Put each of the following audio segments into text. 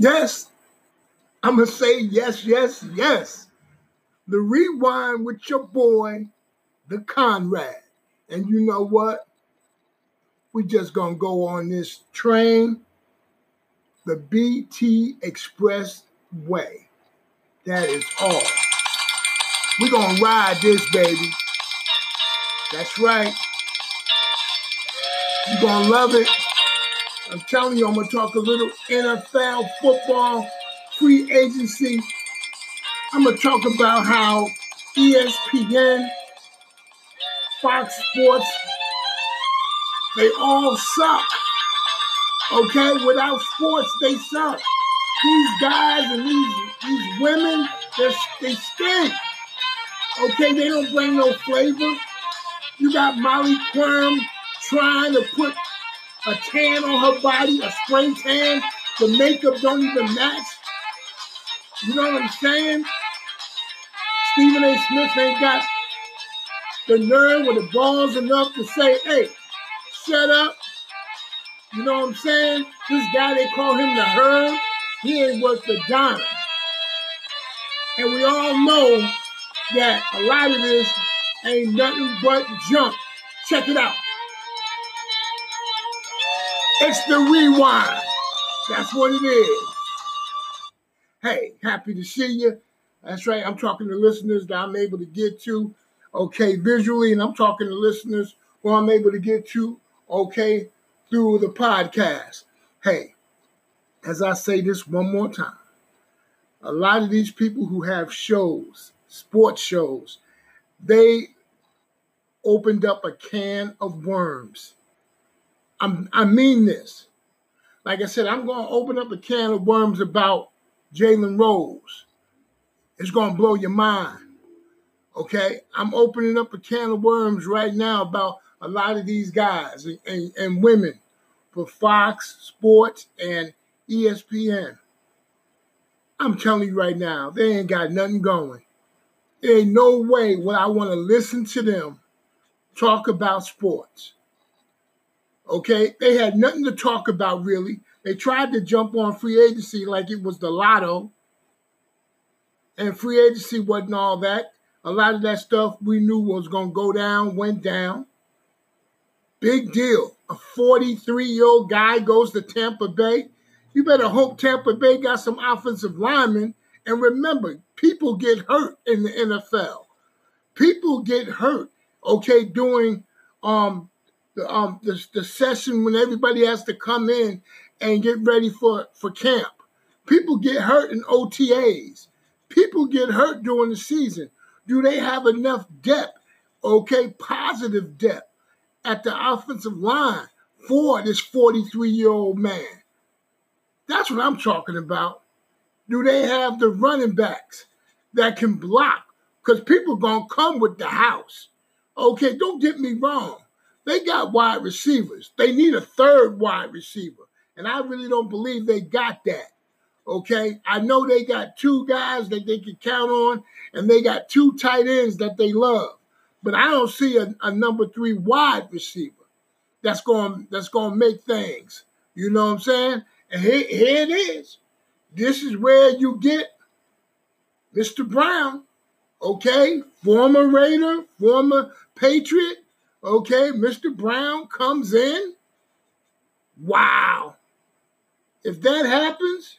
Yes. I'm going to say yes, yes, yes. The Rewind with your boy, the Conrad. And you know what? We're just going to go on this train the BT Express way. That is all. We're going to ride this, baby. That's right. You're going to love it. I'm telling you, I'm going to talk a little NFL football, free agency. I'm going to talk about how ESPN, Fox Sports, they all suck. Okay? Without sports, they suck. These guys and these women, they stink. Okay? They don't bring no flavor. You got Molly Crum trying to put a tan on her body, a spray tan. The makeup don't even match. You know what I'm saying? Stephen A. Smith ain't got the nerve or the balls enough to say, hey, shut up. You know what I'm saying? This guy, they call him the Herb. He ain't worth the dime. And we all know that a lot of this ain't nothing but junk. Check it out. It's the Rewind. That's what it is. Hey, happy to see you. That's right. I'm talking to listeners that I'm able to get to, okay, visually, and I'm talking to listeners who I'm able to get to, okay, through the podcast. Hey, as I say this one more time, a lot of these people who have shows, sports shows, they opened up a can of worms. I mean this. Like I said, I'm going to open up a can of worms about Jalen Rose. It's going to blow your mind. Okay? I'm opening up a can of worms right now about a lot of these guys and women for Fox Sports and ESPN. I'm telling you right now, they ain't got nothing going. There ain't no way when I want to listen to them talk about sports. Okay, they had nothing to talk about, really. They tried to jump on free agency like it was the lotto. And free agency wasn't all that. A lot of that stuff we knew was going to go down, went down. Big deal. A 43-year-old guy goes to Tampa Bay. You better hope Tampa Bay got some offensive linemen. And remember, people get hurt in the NFL. People get hurt, okay, doing the session when everybody has to come in and get ready for camp. People get hurt in OTAs. People get hurt during the season. Do they have enough depth, okay, positive depth at the offensive line for this 43-year-old man? That's what I'm talking about. Do they have the running backs that can block? Because people going to come with the house. Okay, don't get me wrong. They got wide receivers. They need a third wide receiver. And I really don't believe they got that. Okay? I know they got two guys that they can count on, and they got two tight ends that they love. But I don't see a number three wide receiver that's going to make things. You know what I'm saying? And here it is. This is where you get Mr. Brown. Okay? Former Raider, former Patriot. Okay, Mr. Brown comes in. Wow. If that happens,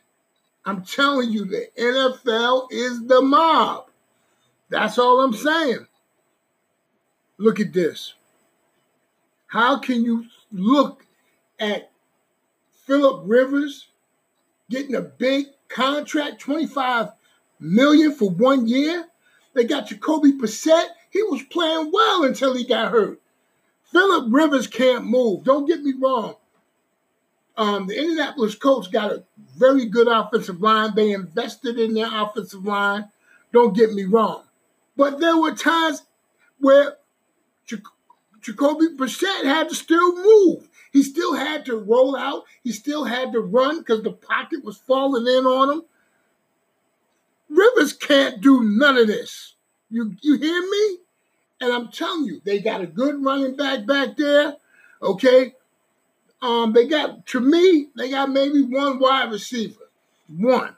I'm telling you, the NFL is the mob. That's all I'm saying. Look at this. How can you look at Philip Rivers getting a big contract, $25 million for 1 year? They got Jacoby Brissett. He was playing well until he got hurt. Philip Rivers can't move. Don't get me wrong. The Indianapolis Colts got a very good offensive line. They invested in their offensive line. Don't get me wrong. But there were times where Jacoby Brissett had to still move. He still had to roll out. He still had to run because the pocket was falling in on him. Rivers can't do none of this. You hear me? And I'm telling you, they got a good running back there, okay? They got, to me, they got maybe one wide receiver. one.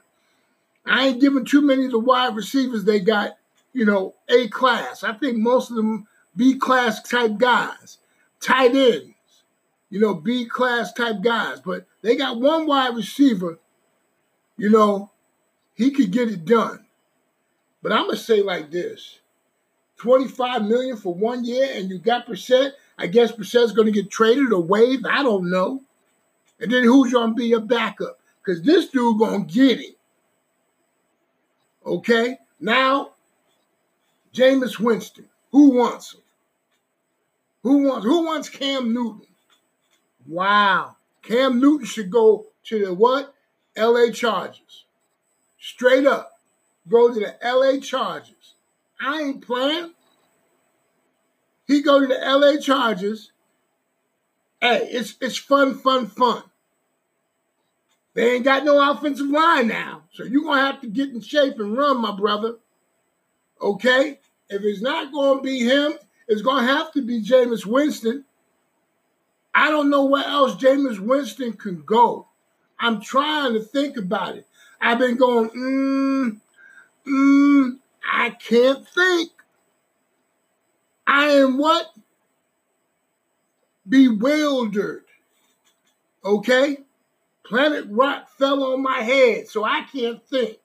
I ain't giving too many of the wide receivers they got, you know, A class. I think most of them B class type guys. Tight ends, you know, B class type guys. But they got one wide receiver, you know, he could get it done. But I'm going to say like this, $25 million for 1 year and you got Brissett. I guess Brissett's going to get traded or waived. I don't know. And then who's going to be your backup? Because this dude going to get it. Okay? Now, Jameis Winston. Who wants him? Who wants Cam Newton? Wow. Cam Newton should go to the what? L.A. Chargers. Straight up. Go to the L.A. Chargers. I ain't playing. He go to the L.A. Chargers. Hey, it's fun, fun, fun. They ain't got no offensive line now. So you're going to have to get in shape and run, my brother. Okay? If it's not going to be him, it's going to have to be Jameis Winston. I don't know where else Jameis Winston can go. I'm trying to think about it. I've been going, I can't think. I am what? Bewildered. Okay? Planet Rock fell on my head, so I can't think.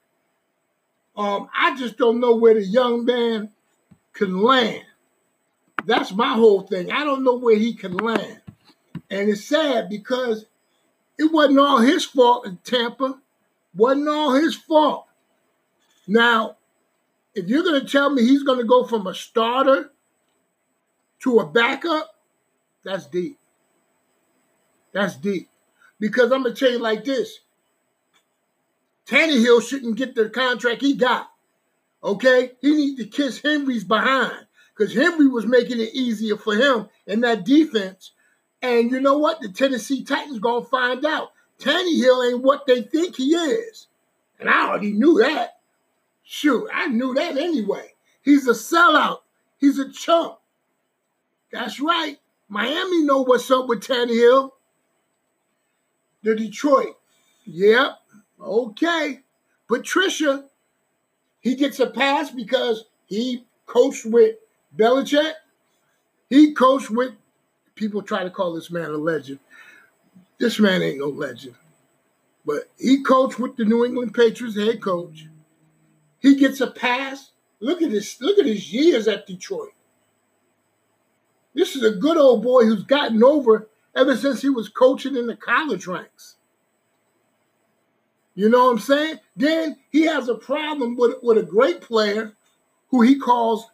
I just don't know where the young man can land. That's my whole thing. I don't know where he can land. And it's sad because it wasn't all his fault in Tampa. Wasn't all his fault. Now, if you're going to tell me he's going to go from a starter to a backup, that's deep. That's deep. Because I'm going to tell you like this. Tannehill shouldn't get the contract he got. Okay? He needs to kiss Henry's behind. Because Henry was making it easier for him in that defense. And you know what? The Tennessee Titans going to find out. Tannehill ain't what they think he is. And I already knew that. Shoot, I knew that anyway. He's a sellout. He's a chump. That's right. Miami know what's up with Tannehill. The Detroit. Yep. Okay. Patricia, he gets a pass because he coached with Belichick. He coached with, people try to call this man a legend. This man ain't no legend. But he coached with the New England Patriots head coach. He gets a pass. Look at this. Look at his years at Detroit. This is a good old boy who's gotten over ever since he was coaching in the college ranks. You know what I'm saying? Then he has a problem with a great player who he calls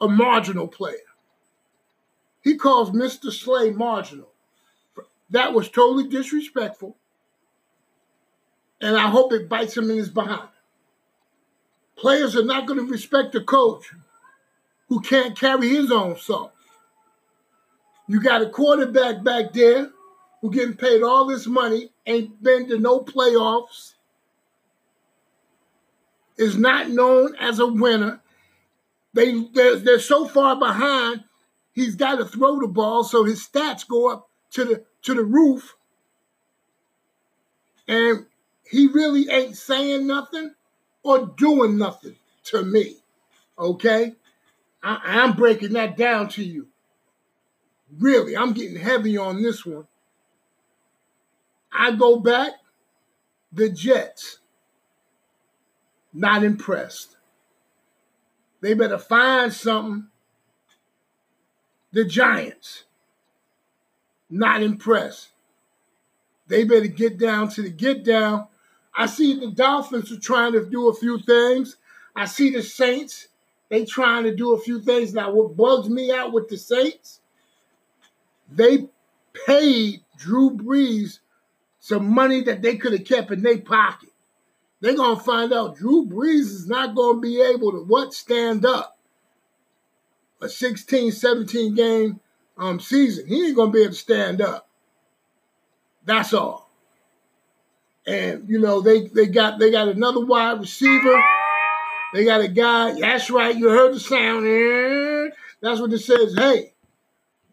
a marginal player. He calls Mr. Slay marginal. That was totally disrespectful. And I hope it bites him in his behind. Players are not going to respect a coach who can't carry his own song. You got a quarterback back there who getting paid all this money, ain't been to no playoffs, is not known as a winner. They're so far behind, he's got to throw the ball so his stats go up to the roof. And he really ain't saying nothing or doing nothing to me, okay? I'm breaking that down to you. Really, I'm getting heavy on this one. I go back, the Jets, not impressed. They better find something. The Giants, not impressed. They better get down to the get down. I see the Dolphins are trying to do a few things. I see the Saints, they trying to do a few things. Now, what bugs me out with the Saints, they paid Drew Brees some money that they could have kept in their pocket. They're going to find out Drew Brees is not going to be able to what? Stand up. A 16-17 game season. He ain't going to be able to stand up. That's all. And, you know, they got another wide receiver. They got a guy. That's right. You heard the sound. That's what it says. Hey.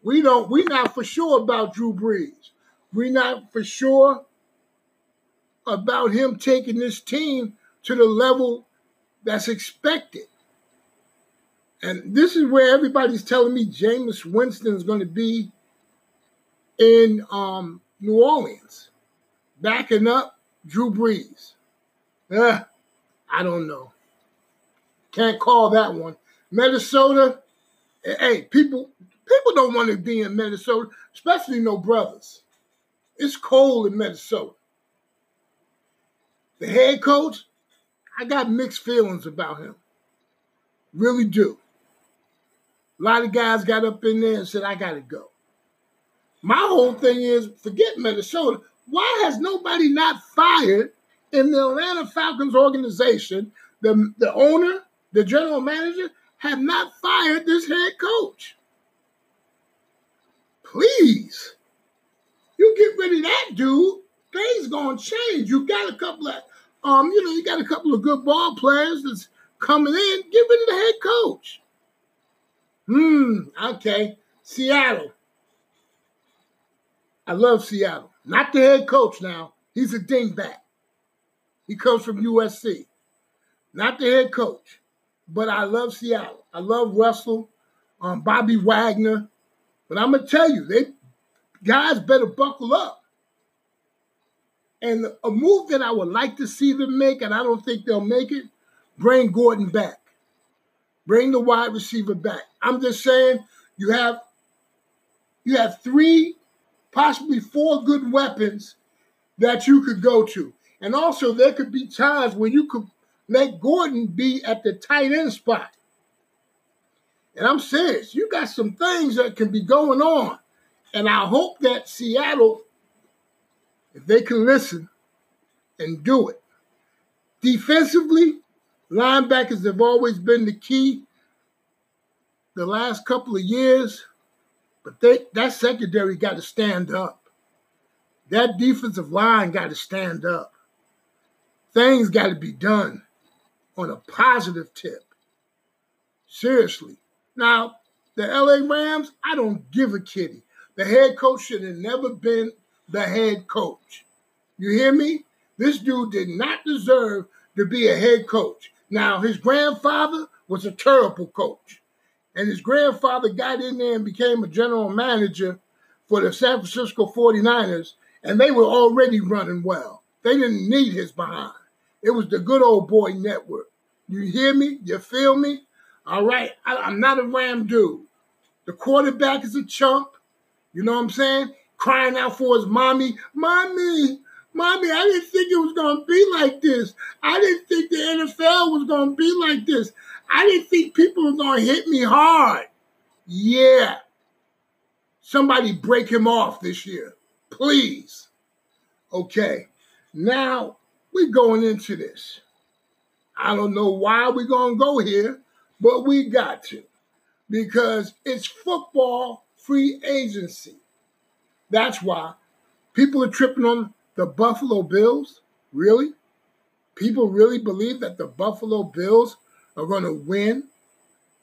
We're not for sure about Drew Brees. We're not for sure about him taking this team to the level that's expected. And this is where everybody's telling me Jameis Winston is going to be in New Orleans, backing up Drew Brees. I don't know. Can't call that one. Minnesota, hey, people don't want to be in Minnesota, especially no brothers. It's cold in Minnesota. The head coach, I got mixed feelings about him. Really do. A lot of guys got up in there and said, I got to go. My whole thing is, forget Minnesota. Why has nobody not fired in the Atlanta Falcons organization? The owner, the general manager, have not fired this head coach. Please. You get rid of that dude, things gonna change. You got a couple of, you got a couple of good ball players that's coming in. Get rid of the head coach. Okay. Seattle. I love Seattle. Not the head coach now. He's a dingbat. He comes from USC. Not the head coach, but I love Seattle. I love Russell, Bobby Wagner. But I'm gonna tell you, guys better buckle up. And a move that I would like to see them make, and I don't think they'll make it, bring Gordon back. Bring the wide receiver back. I'm just saying, you have three, possibly four good weapons that you could go to. And also, there could be times where you could let Gordon be at the tight end spot. And I'm serious. You got some things that can be going on. And I hope that Seattle, if they can listen and do it. Defensively, linebackers have always been the key the last couple of years. But that secondary got to stand up. That defensive line got to stand up. Things got to be done on a positive tip. Seriously. Now, the LA Rams, I don't give a kitty. The head coach should have never been the head coach. You hear me? This dude did not deserve to be a head coach. Now, his grandfather was a terrible coach. And his grandfather got in there and became a general manager for the San Francisco 49ers, and they were already running well. They didn't need his behind. It was the good old boy network. You hear me? You feel me? All right, I'm not a Ram dude. The quarterback is a chump. You know what I'm saying? Crying out for his mommy. Mommy, mommy, I didn't think it was going to be like this. I didn't think the NFL was going to be like this. I didn't think people were going to hit me hard. Yeah. Somebody break him off this year. Please. Okay. Now, we're going into this. I don't know why we're going to go here, but we got to. Because it's football. Free agency. That's why people are tripping on the Buffalo Bills. Really? People really believe that the Buffalo Bills are going to win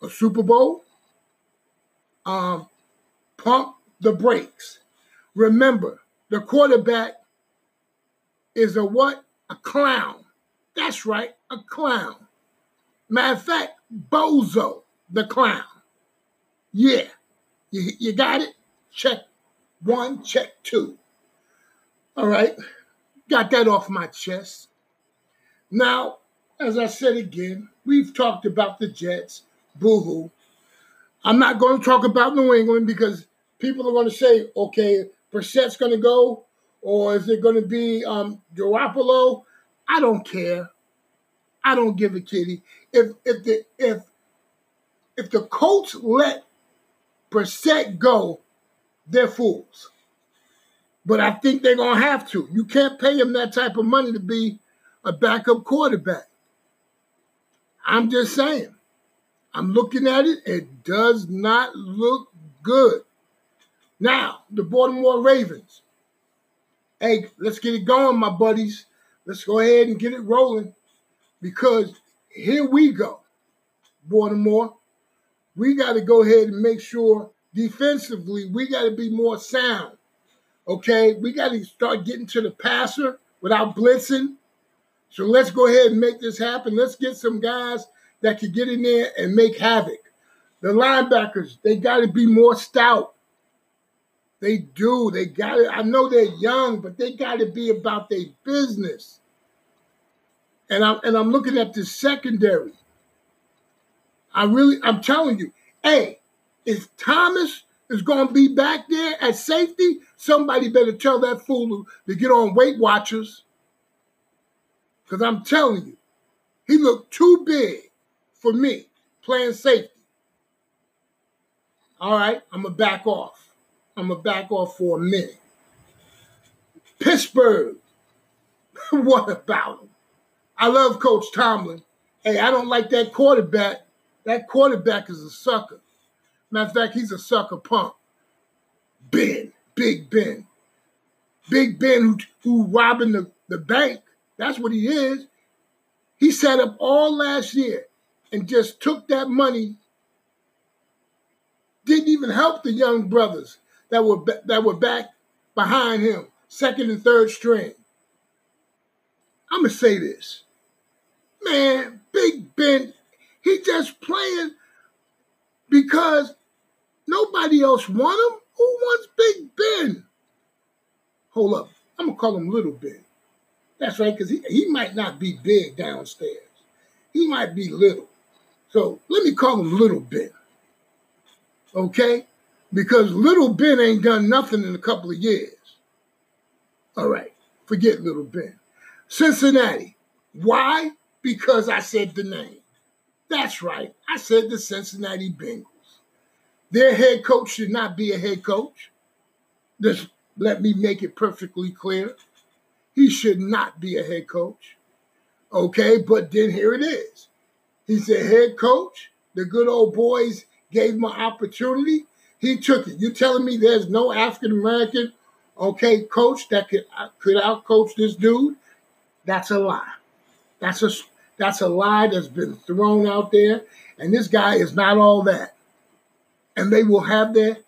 a Super Bowl? Pump the brakes. Remember, the quarterback is a what? A clown. That's right, a clown. Matter of fact, Bozo, the clown. Yeah. You got it? Check one, check two. All right. Got that off my chest. Now, as I said again, we've talked about the Jets. Boo-hoo. I'm not going to talk about New England because people are going to say, okay, Brissett's going to go, or is it going to be Garoppolo? I don't care. I don't give a kitty. If the Colts let Brissett go, they're fools. But I think they're going to have to. You can't pay him that type of money to be a backup quarterback. I'm just saying. I'm looking at it. It does not look good. Now, the Baltimore Ravens. Hey, let's get it going, my buddies. Let's go ahead and get it rolling because here we go, Baltimore. We got to go ahead and make sure defensively we got to be more sound, okay? We got to start getting to the passer without blitzing. So let's go ahead and make this happen. Let's get some guys that can get in there and make havoc. The linebackers, they got to be more stout. They do. They got it. I know they're young, but they got to be about their business. And I'm looking at the secondary. I'm telling you, hey, if Thomas is going to be back there at safety, somebody better tell that fool to get on Weight Watchers. Because I'm telling you, he looked too big for me playing safety. All right, I'm going to back off. I'm going to back off for a minute. Pittsburgh, what about him? I love Coach Tomlin. Hey, I don't like that quarterback. That quarterback is a sucker. Matter of fact, he's a sucker punk. Big Ben. Big Ben who robbing the bank. That's what he is. He sat up all last year and just took that money. Didn't even help the young brothers that were back behind him, second and third string. I'm going to say this. Man, Big Ben, he just playing because nobody else want him. Who wants Big Ben? Hold up. I'm going to call him Little Ben. That's right, because he might not be big downstairs. He might be little. So let me call him Little Ben. Okay? Because Little Ben ain't done nothing in a couple of years. All right. Forget Little Ben. Cincinnati. Why? Because I said the name. That's right. I said the Cincinnati Bengals. Their head coach should not be a head coach. Just let me make it perfectly clear. He should not be a head coach. Okay? But then here it is. He's a head coach. The good old boys gave him an opportunity. He took it. You're telling me there's no African-American, okay, coach that could out-coach this dude? That's a lie. That's a lie that's been thrown out there, and this guy is not all that. And they will have their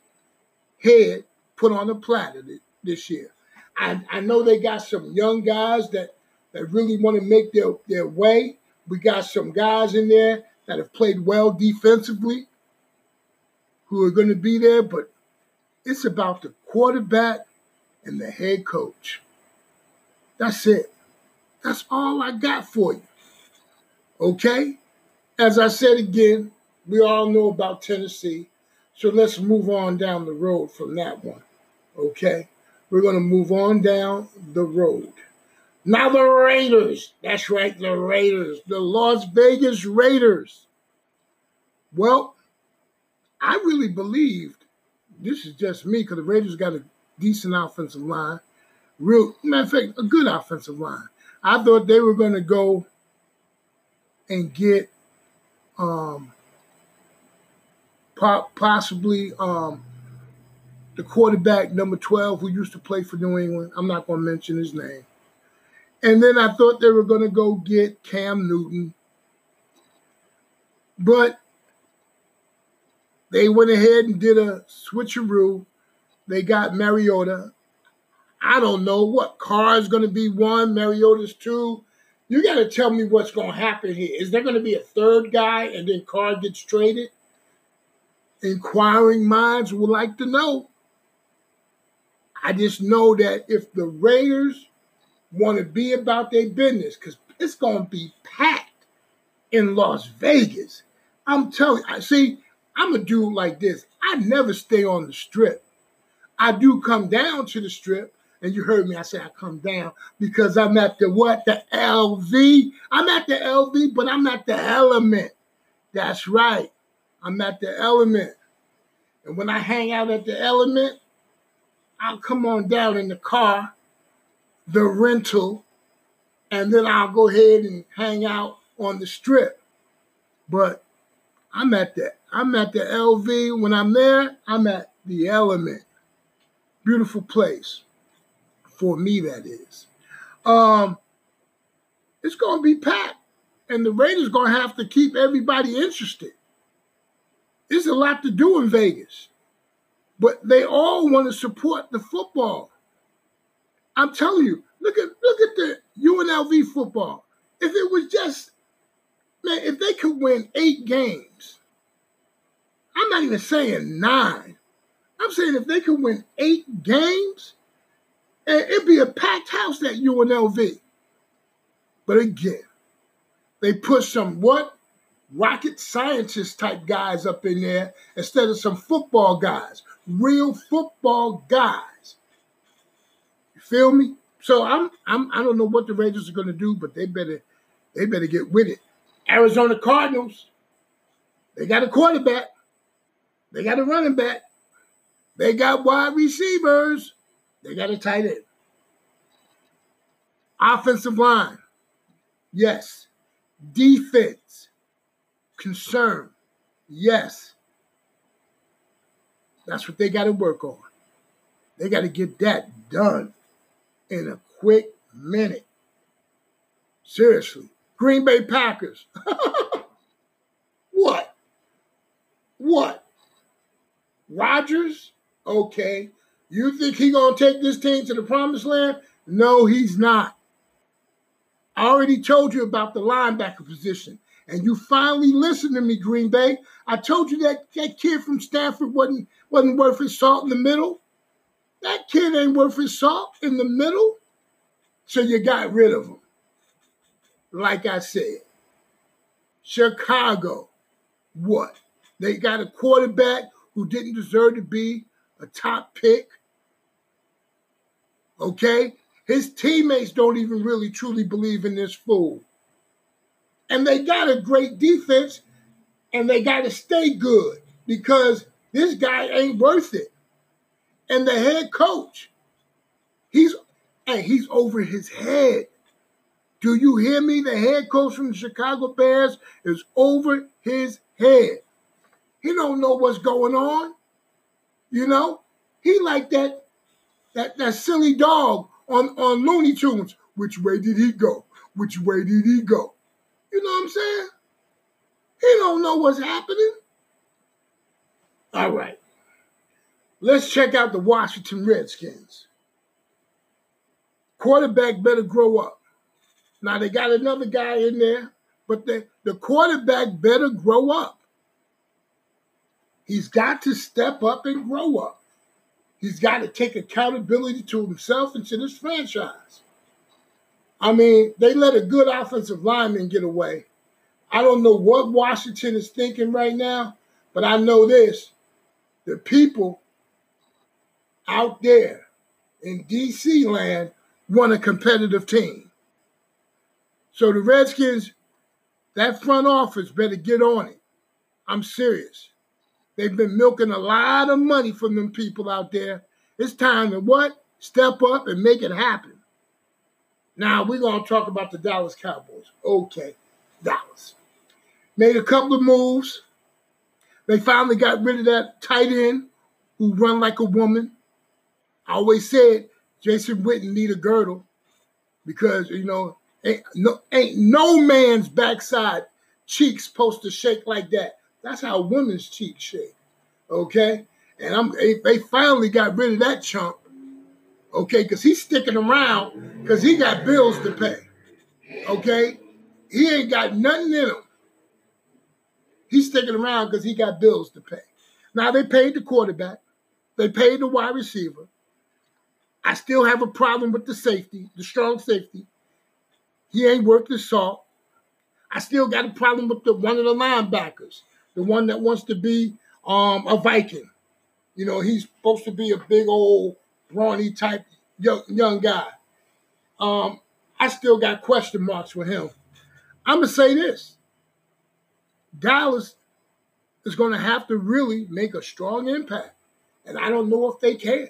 head put on a platter this year. I know they got some young guys that really want to make their way. We got some guys in there that have played well defensively who are going to be there, but it's about the quarterback and the head coach. That's it. That's all I got for you. Okay? As I said again, we all know about Tennessee, so let's move on down the road from that one. Okay? We're going to move on down the road. Now the Raiders. That's right, the Raiders. The Las Vegas Raiders. Well, I really believed, this is just me, because the Raiders got a decent offensive line. Matter of fact, a good offensive line. I thought they were going to go and get possibly the quarterback, number 12, who used to play for New England. I'm not going to mention his name. And then I thought they were going to go get Cam Newton. But they went ahead and did a switcheroo. They got Mariota. I don't know what. Carr is going to be one. Mariota's two. You got to tell me what's going to happen here. Is there going to be a third guy and then Carr gets traded? Inquiring minds would like to know. I just know that if the Raiders want to be about their business, because it's going to be packed in Las Vegas. I'm telling you. See, I'm a dude like this. I never stay on the strip. I do come down to the strip, and you heard me. I say I come down because I'm at the what? The LV. I'm at the LV, but I'm at the Element. That's right. I'm at the Element. And when I hang out at the Element, I'll come on down in the car, the rental, and then I'll go ahead and hang out on the strip. But I'm at the LV. When I'm there, I'm at the Element. Beautiful place. For me, that is. It's going to be packed. And the Raiders going to have to keep everybody interested. There's a lot to do in Vegas. But they all want to support the football. I'm telling you, Look at the UNLV football. If it was just, man, if they could win 8 games, I'm not even saying 9. I'm saying if they could win 8 games, it'd be a packed house at UNLV. But again, they put some rocket scientist type guys up in there instead of some football guys, real football guys. You feel me? So I don't know what the Raiders are going to do, but they better get with it. Arizona Cardinals, they got a quarterback, they got a running back, they got wide receivers, they got a tight end, offensive line, yes, defense. Concern, yes. That's what they got to work on. They got to get that done in a quick minute. Seriously. Green Bay Packers. What? Rodgers? Okay. You think he's going to take this team to the promised land? No, he's not. I already told you about the linebacker position. And you finally listened to me, Green Bay. I told you that kid from Stanford wasn't worth his salt in the middle. That kid ain't worth his salt in the middle. So you got rid of him. Like I said, Chicago, what? They got a quarterback who didn't deserve to be a top pick. Okay? His teammates don't even really truly believe in this fool. And they got a great defense, and they got to stay good because this guy ain't worth it. And the head coach, he's over his head. Do you hear me? The head coach from the Chicago Bears is over his head. He don't know what's going on. You know, he like that silly dog on Looney Tunes. Which way did he go? Which way did he go? You know what I'm saying? He don't know what's happening. All right. Let's check out the Washington Redskins. Quarterback better grow up. Now, they got another guy in there, but the quarterback better grow up. He's got to step up and grow up. He's got to take accountability to himself and to this franchise. I mean, they let a good offensive lineman get away. I don't know what Washington is thinking right now, but I know this. The people out there in D.C. land want a competitive team. So the Redskins, that front office better get on it. I'm serious. They've been milking a lot of money from them people out there. It's time to what? Step up and make it happen. Now, we're going to talk about the Dallas Cowboys. Okay, Dallas. Made a couple of moves. They finally got rid of that tight end who run like a woman. I always said Jason Witten need a girdle because, you know, ain't no man's backside cheeks supposed to shake like that. That's how women's cheeks shake, okay? And they finally got rid of that chump. Okay, because he's sticking around because he got bills to pay. Okay? He ain't got nothing in him. He's sticking around because he got bills to pay. Now, they paid the quarterback. They paid the wide receiver. I still have a problem with the safety, the strong safety. He ain't worth his salt. I still got a problem with one of the linebackers, the one that wants to be a Viking. You know, he's supposed to be a big old brawny type young guy. I still got question marks with him. I'm going to say this. Dallas is going to have to really make a strong impact. And I don't know if they can.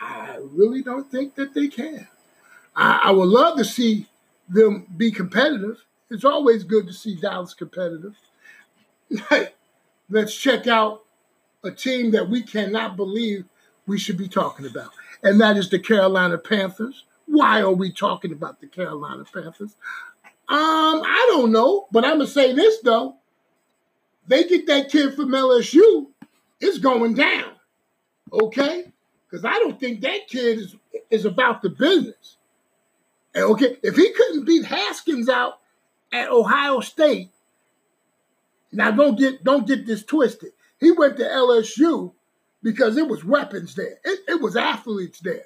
I really don't think that they can. I would love to see them be competitive. It's always good to see Dallas competitive. Let's check out a team that we cannot believe we should be talking about, and that is the Carolina Panthers. Why are we talking about the Carolina Panthers? I don't know, but I'm going to say this, though. They get that kid from LSU, it's going down, okay? Because I don't think that kid is about the business. Okay, if he couldn't beat Haskins out at Ohio State, now don't get this twisted. He went to LSU because it was weapons there. It was athletes there.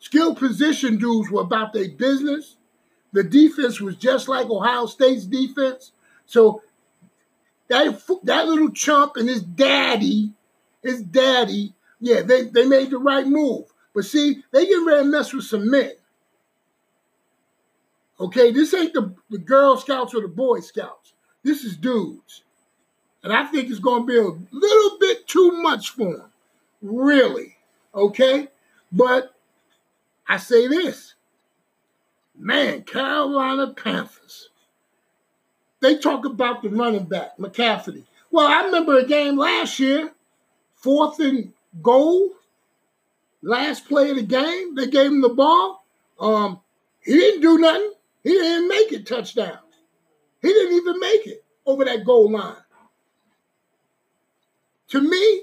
Skilled position dudes were about their business. The defense was just like Ohio State's defense. So that little chump and his daddy, yeah, they made the right move. But see, they getting ready to mess with some men. Okay, this ain't the Girl Scouts or the Boy Scouts. This is dudes. And I think it's going to be a little bit too much for them, really. Okay? But I say this. Man, Carolina Panthers. They talk about the running back, McCaffrey. Well, I remember a game last year, 4th and goal, last play of the game. They gave him the ball. He didn't do nothing. He didn't make it touchdown. He didn't even make it over that goal line. To me,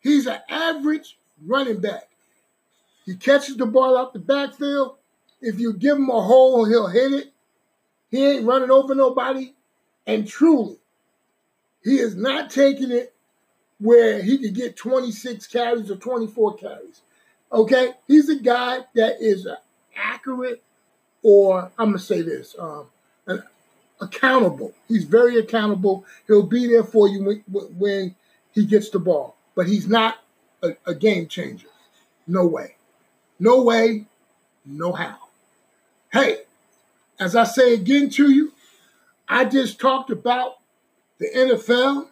he's an average running back. He catches the ball out the backfield. If you give him a hole, he'll hit it. He ain't running over nobody. And truly, he is not taking it where he could get 26 carries or 24 carries. Okay? He's a guy that is an accurate, or I'm going to say this, accountable. He's very accountable. He'll be there for you when he gets the ball. But he's not a game changer. No way. No way. No how. Hey, as I say again to you, I just talked about the NFL,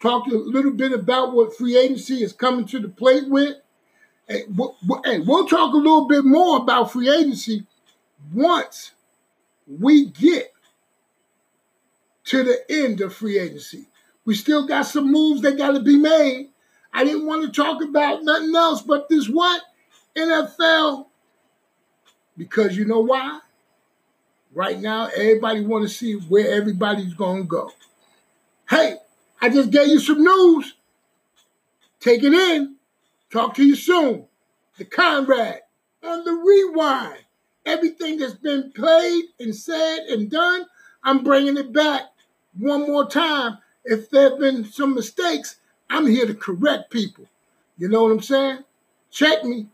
talked a little bit about what free agency is coming to the plate with, and we'll talk a little bit more about free agency once we get to the end of free agency. We still got some moves that got to be made. I didn't want to talk about nothing else but this what? NFL. Because you know why? Right now, everybody want to see where everybody's going to go. Hey, I just gave you some news. Take it in. Talk to you soon. The Conrad on the Rewind. Everything that's been played and said and done, I'm bringing it back one more time. If there have been some mistakes, I'm here to correct people. You know what I'm saying? Check me.